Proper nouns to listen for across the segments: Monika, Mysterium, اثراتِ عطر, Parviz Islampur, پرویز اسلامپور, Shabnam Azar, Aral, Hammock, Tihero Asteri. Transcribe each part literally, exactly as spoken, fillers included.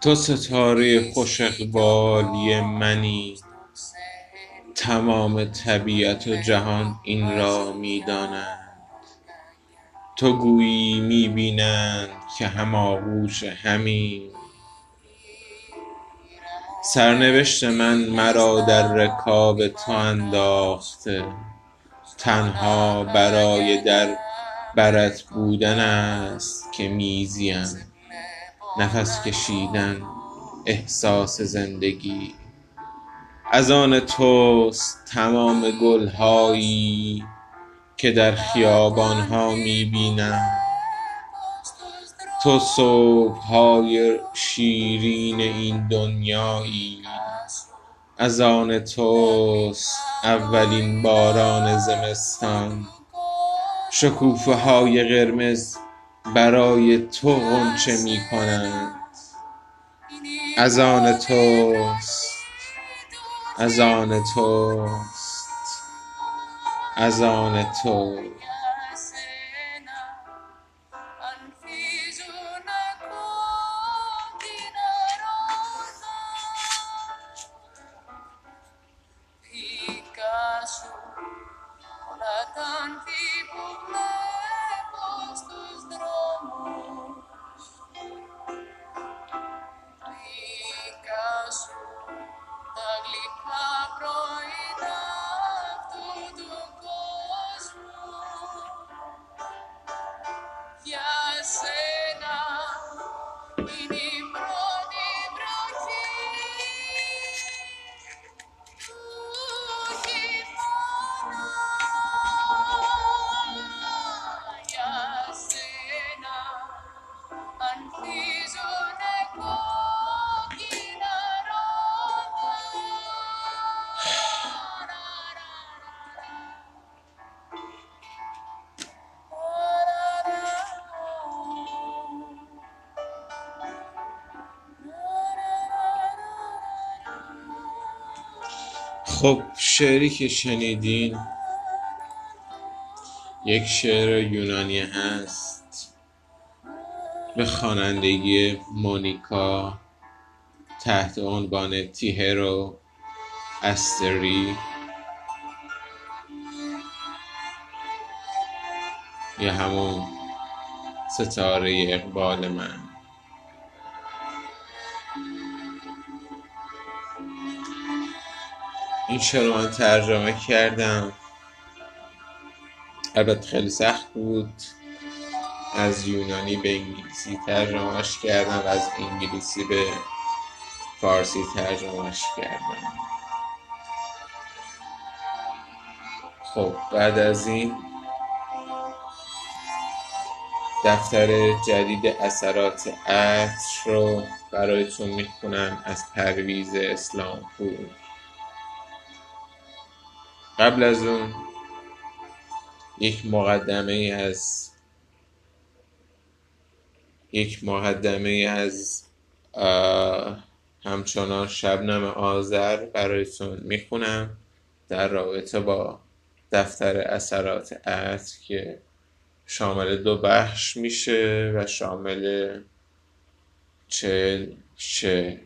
تو ستاره خوش اقبالی منی، تمام طبیعت و جهان این را می دانند. تو گویی می بینند که هم آغوش همی. سرنوشت من مرا در رکاب تو انداخته، تنها برای در برت بودن است که میزیم. نفس کشیدن احساس زندگی از آن توست، تمام گلهایی که در خیابانها میبینم. تو صبح‌های شیرین این دنیایی، از آن توست اولین باران زمستان. شکوفه های قرمز برای تو غنچه می کنند، از آن توست، از آن توست، از آن توست. خب، شعری که شنیدین یک شعر یونانی هست به خوانندگی مونیکا تحت عنوان تیهرو استری، یا همون ستاره اقبال من. این شعر من ترجمه کردم، البته خیلی سخت بود. از یونانی به انگلیسی ترجمهش کردم، از انگلیسی به فارسی ترجمهش کردم. خب، بعد از این دفتر جدید اثرات عطر رو برایتون میخونم از پرویز اسلامپور. قبل از اون یک مقدمه ای از یک مقدمه ای از همچنان شبنم آذر برایتون میخونم در رابطه با دفتر اثرات عطر که شامل دو بخش میشه و شامل چهل شعر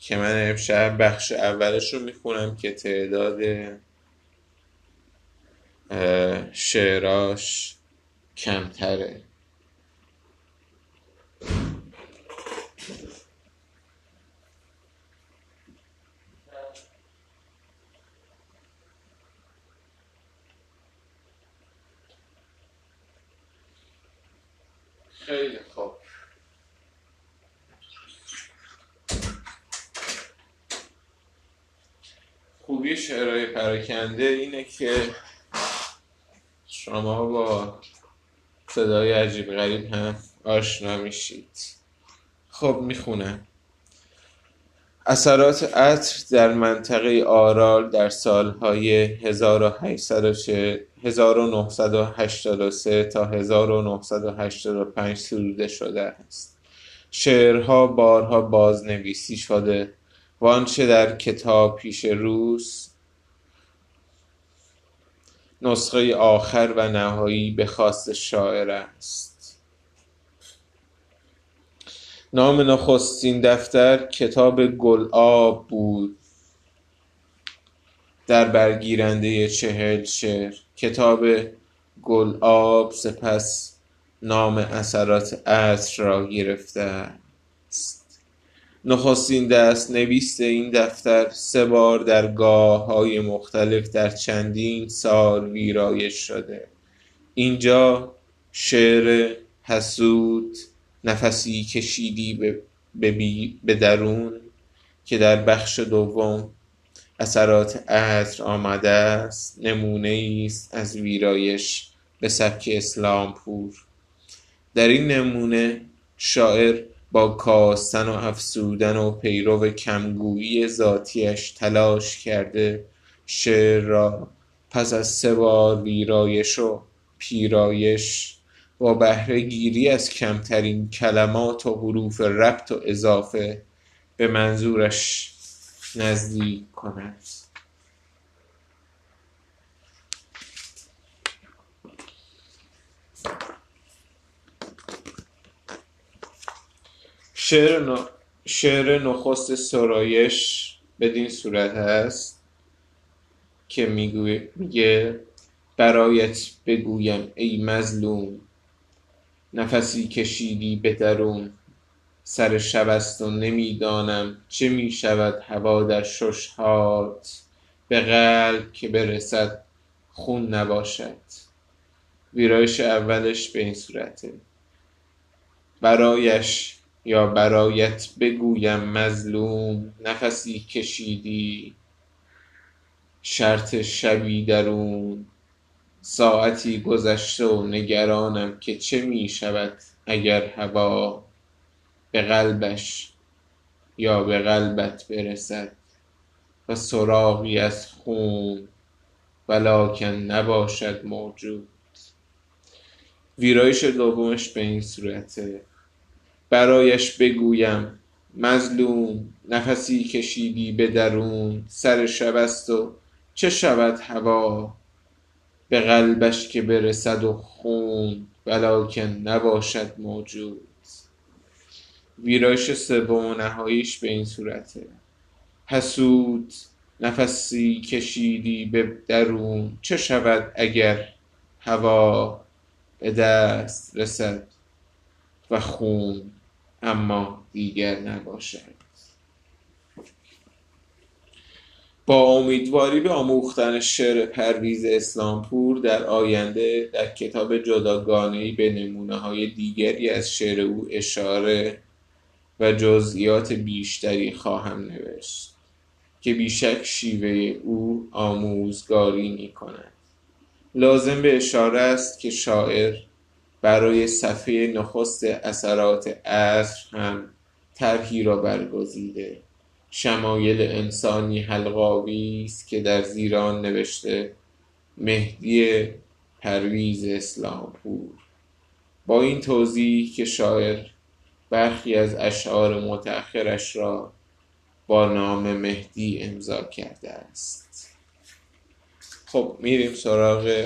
که من امشب بخش اولش رو میخونم که تعداد شعراش کمتره. خیلی خوب. خوبی شعرهای پراکنده اینه که شما با صدای عجیب غریب هم آشنا میشید. خب، میخونم. اثرات عطر در منطقه آرال در سالهای هزار و نهصد و هشتاد و سه تا هزار و نهصد و هشتاد و پنج سروده شده است. شعرها بارها بازنویسی شده و آنچه در کتاب پیش روز نسخه آخر و نهایی به خواست شاعر است. نام نخستین دفتر کتاب گلاب بود در برگیرنده چهل شعر. کتاب گلاب سپس نام اثرات عطر را گرفته است. نخستین دست نویس این دفتر سه بار در گاه‌های مختلف در چندین سال ویرایش شده. اینجا شعر حسود، نفسی کشیدی به درون که در بخش دوم اثرات عطر آمده است نمونه‌ای است از ویرایش به سبک اسلامپور. در این نمونه شاعر با کاستن و افسودن و پیرو کمگویی ذاتیش تلاش کرده شعر را پس از سه بار ویرایش و پیرایش با بهره گیری از کمترین کلمات و حروف ربط و اضافه به منظورش نزدیک کند. شعر, شعر نخست سرایش بدین صورت هست که میگه برایت بگویم ای مظلوم، نفسی کشیدی به درون، سر شب است و نمیدانم چه می شود هوا در ششهات، به قلب که برسد خون نباشد. ویرایش اولش به این صورته: برایش یا برایت بگویم مظلوم، نفسی کشیدی، شرط شبی درون، ساعتی گذشته و نگرانم که چه می شود اگر هوا به قلبش یا به قلبت برسد و سراغی از خون ولکن نباشد موجود. ویرایش دومش به این صورته: برایش بگویم مظلوم، نفسی کشیدی به درون، سر شب است و چه شود هوا به قلبش که برسد و خون ولکن نباشد موجود. ویرایش سوم و نهاییش به این صورته: حسود، نفسی کشیدی به درون، چه شود اگر هوا به دست رسد و خون اما دیگر نباشد. با امیدواری به آموختن شعر پرویز اسلامپور در آینده در کتاب جداگانه‌ای به نمونه‌های دیگری از شعر او اشاره و جزئیات بیشتری خواهم نوشت که بیشک شیوه او آموزگاری می کند. لازم به اشاره است که شاعر برای صفحه نخست اثرات عطر هم طرحی را برگزیده. شمایل انسانی حلقاوی است که در زیر آن نوشته: مهدی پرویز اسلامپور. با این توضیح که شاعر برخی از اشعار متأخرش را با نام مهدی امضا کرده است. خب میریم سراغ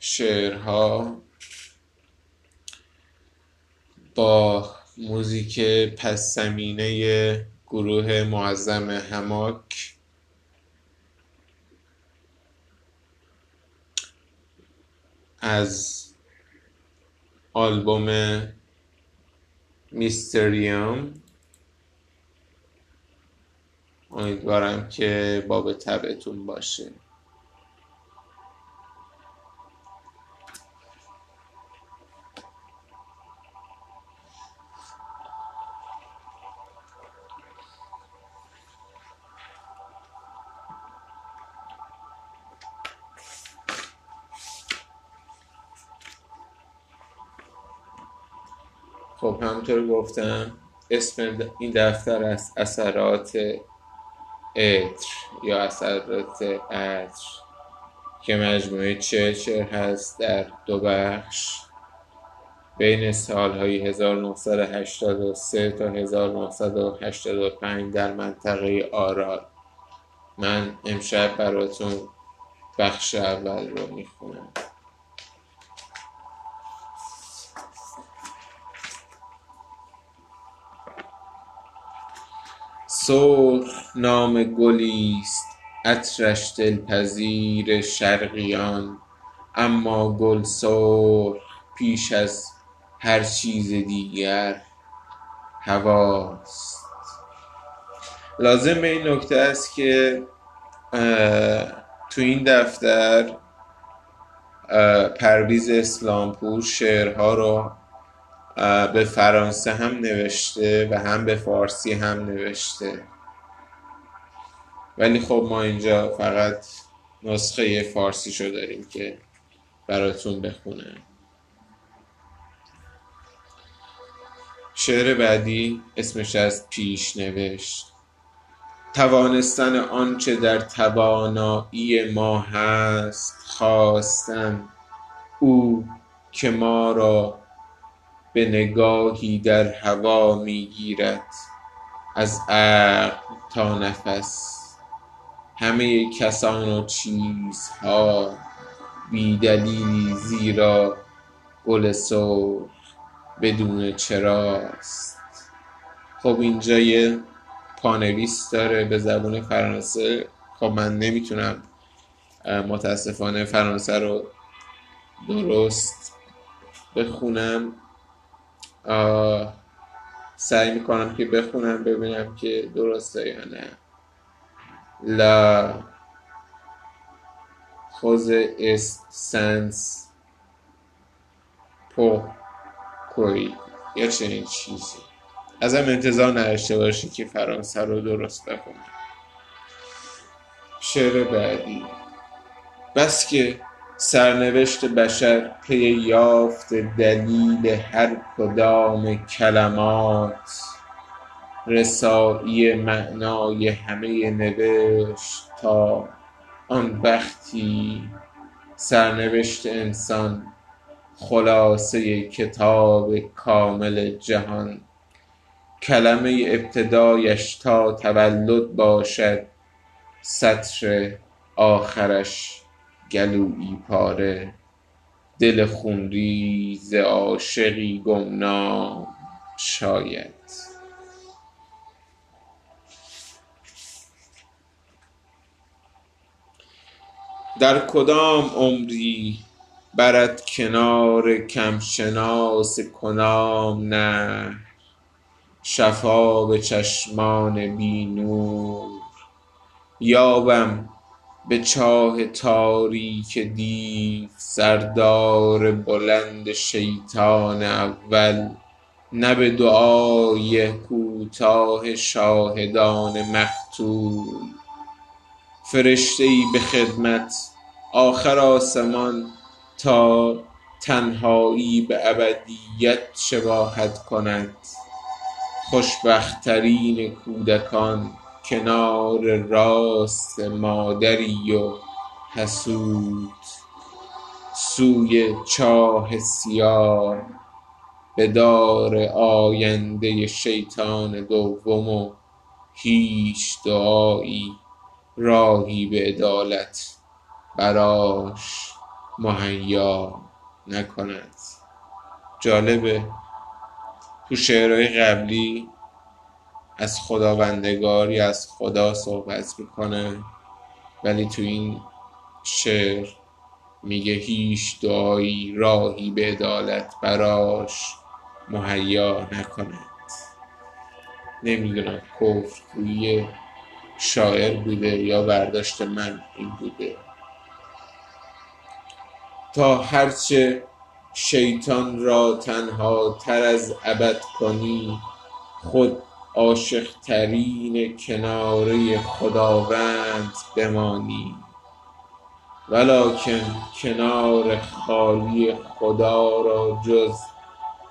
شعرها با موزیک پس زمینه گروه معظم هماک. از آلبوم میستریوم، امیدوارم که باب طبعتون باشه. خب همونطور گفتم اسم این دفتر از اثرات عطر یا اثرات عطر که مجموعه چهل شعر هست در دو بخش بین سالهای هزار و نهصد و هشتاد و سه تا هزار و نهصد و هشتاد و پنج در منطقه آرال. من امشب براتون بخش اول رو میخونم. سرخ نام گلیست عطرش دلپذیر شرقیان، اما گل سرخ پیش از هر چیز دیگر هواست. لازم این نکته است که تو این دفتر پرویز اسلامپور شعرها رو به فرانسه هم نوشته و هم به فارسی هم نوشته، ولی خب ما اینجا فقط نسخه فارسی شو داریم که براتون بخونم. شعر بعدی اسمش از پیش نوشت. توانستن آنچه در توانایی ما هست خواستم، او که ما را به نگاهی در هوا میگیرد از عقل تا نفس، همه کسان و چیزها بی دلیلی، زیرا گل سرخ بدون چراست. خب اینجا یه پانویس داره به زبان فرانسه. خب من نمیتونم متاسفانه فرانسه رو درست بخونم، سعی میکنم که بخونم ببینم که درسته یا نه. La chose est sans pourquoi یا چنین چیزی. ازم انتظار نداشته باشی که فرانسه رو درست بخونم. شعر بعدی. بس که سرنوشت بشر پی یافت دلیل هر کدام کلمات، رسائی معنای همه نوشت تا آن وقتی سرنوشت انسان خلاصه کتاب کامل جهان، کلمه ابتدایش تا تولد باشد، سطر آخرش گلویی پاره، دل خونریز عاشقی گمنام شاید. در کدام عمری برد کنار کمشناس کنام نه، شفا چشمان بی نور یابم به چاه تاریک دیو، سردار بلند شیطان اول، نه به دعای کوتاه شاهدان مقتول، فرشته‌ای به خدمت آخر آسمان تا تنهایی به ابدیت شباهت کند، خوشبخت‌ترین کودکان کنار راست مادری و حسود، سوی چاه سیاه به دار آینده شیطان دوم، و هیچ دعایی راهی به عدالت براش مهیا نکند. جالبه تو شعرهای قبلی از خداوندگار یا از خدا صحبت میکنه، ولی تو این شعر میگه هیچ دعایی راهی به عدالت براش مهیا نکند. نمیدونم کفرگویی شاعر بوده یا برداشت من این بوده. تا هرچه شیطان را تنها تر از ابد کنی، خود عاشق ترین کناره خداوند بمانی، ولکن کنار خالی خدا را جز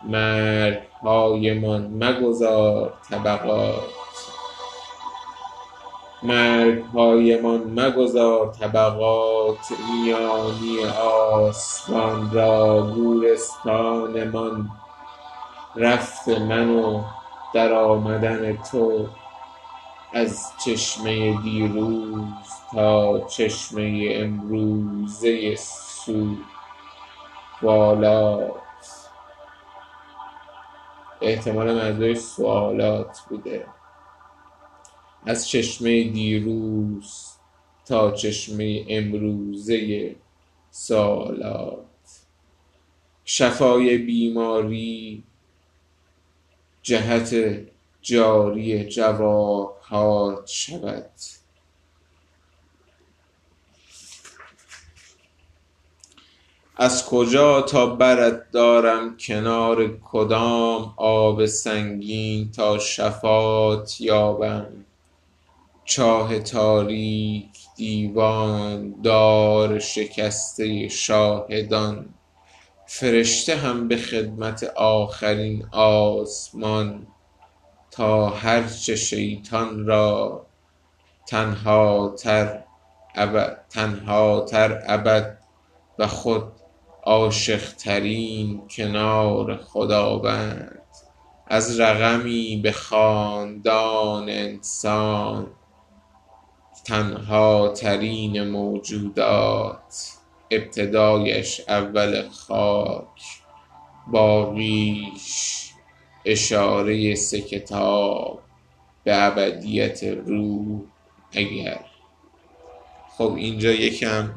مرگهای من مگذار طبقات، مرگهای من مگذار طبقات، میانی آسمان را گورستان من، رفت من و در آمدن تو از چشمه دیروز تا چشمه امروزه سو بالات، احتمال معنای سوالات بوده. از چشمه دیروز تا چشمه امروزه سالات، شفای بیماری جهت جاری جواب ها شود. از کجا تا برد دارم کنار، کدام آب سنگین تا شفات یابم. چاه تاریک دیوان دار شکسته شاهدان، فرشته هم به خدمت آخرین آسمان. تا هرچه شیطان را تنها تر ابد، تنها تر ابد و خود عاشق ترین کنار خداوند. از رقمی به خاندان انسان، تنها ترین موجودات. ابتدایش اول خاک، باقیش اشاره سه کتاب به ابدیت روح. اگر خب اینجا یکم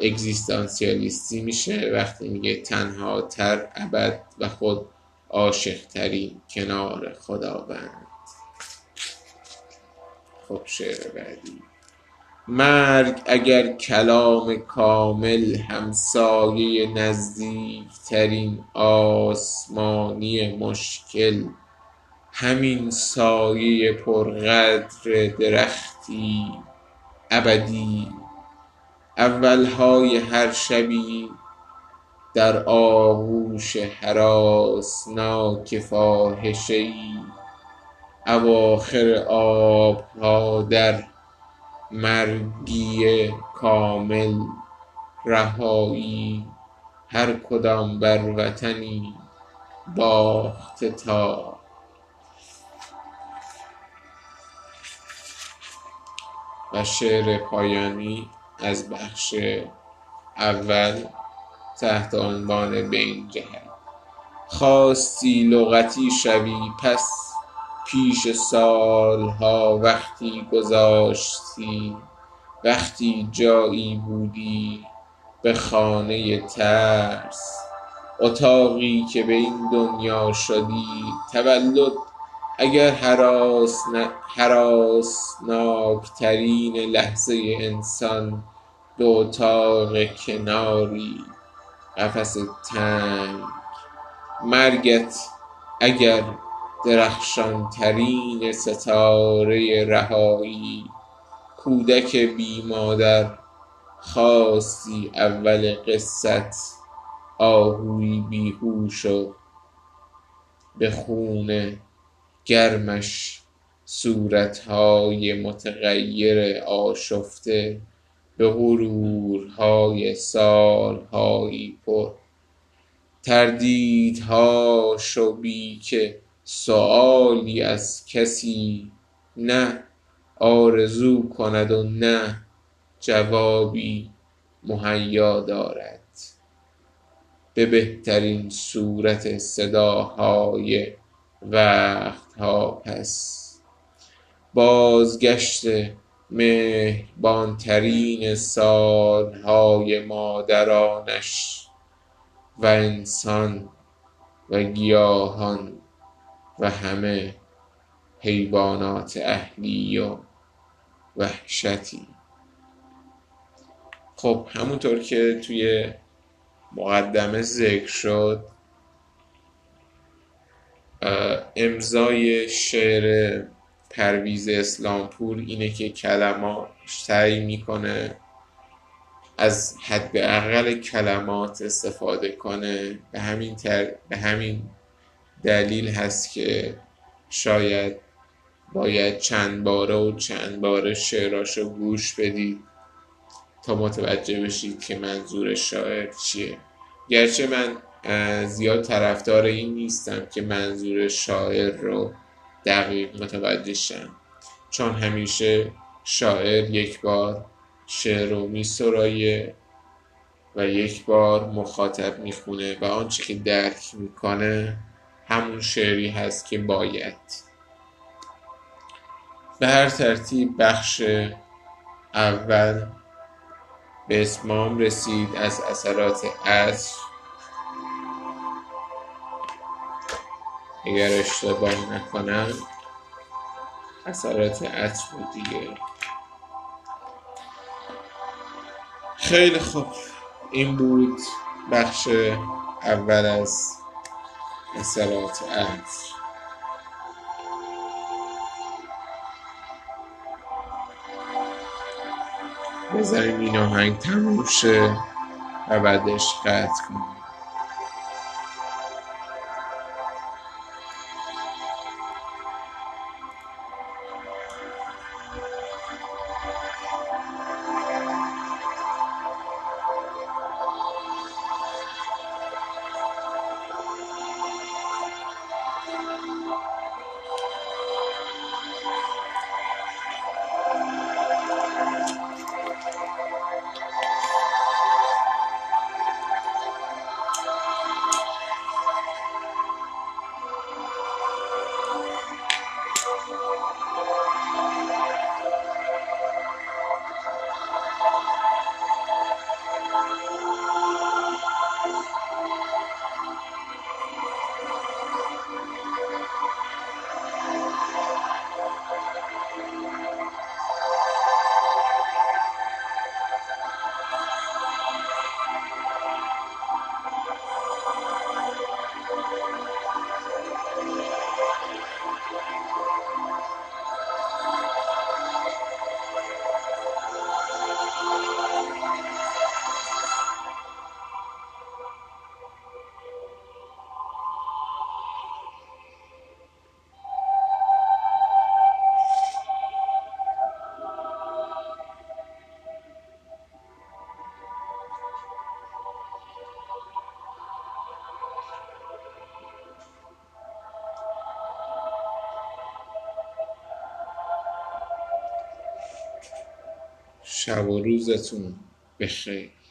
اگزیستانسیالیستی میشه وقتی میگه تنها تر ابد و خود عاشق ترین کنار خداوند. خب شعر بعدی. مرگ اگر کلام کامل، همسایه نزدیک ترین آسمانی مشکل. همین سایه پرقدر درختی ابدی، اولهای هر شبی در آغوش هراسناک فاحشه‌ای. اواخر آبها در مرگی کامل رهایی. هر کدام بر وطنی باخته تا. و شعر پایانی از بخش اول تحت عنوان به این جهت. خواستی لغتی شوی پس، پیش سالها وقتی گذاشتی. وقتی جایی بودی به خانه ترس، اتاقی که به این دنیا شدی. تولد اگر هراسناکترین لحظه انسان، دو اتاق کناری قفس تنگ. مرگت اگر درخشان ترین ستاره رهایی. کودک بی مادر خواستی اول قصت، آهوی بیهوش و به خون گرمش صورتهای متغیر آشفته. به غرورهای سالهایی پر تردیدها شبی که سؤالی از کسی. نه آرزو کند و نه جوابی مهیا دارد. به بهترین صورت صداهای وقتها پس، بازگشت مهربانترین سالهای مادرانش. و انسان و گیاهان و همه حیوانات اهلی و وحشتی. خب همونطور که توی مقدمه ذکر شد، امضای شعر پرویز اسلامپور اینه که کلمات سعی میکنه از حد اقل کلمات استفاده کنه. به همین تر... به همین دلیل هست که شاید باید چند باره و چند باره شعراشو گوش بدید تا متوجه بشید که منظور شاعر چیه. گرچه من زیاد طرفدار این نیستم که منظور شاعر رو دقیق متوجه شم، چون همیشه شاعر یک بار شعر رو میسرایه و یک بار مخاطب میخونه و آنچه که درک میکنه همون شعری هست که باید. به هر ترتیب بخش اول به اتمام رسید از اثرات عطر. اگر اشتباه نکنم اثرات عطر دیگه. خیلی خوب، این بود بخش اول از اثرات عطر. بذاریم این آهنگ تموم شه و بعدش قطع کنیم. شب و روزتون بخیر.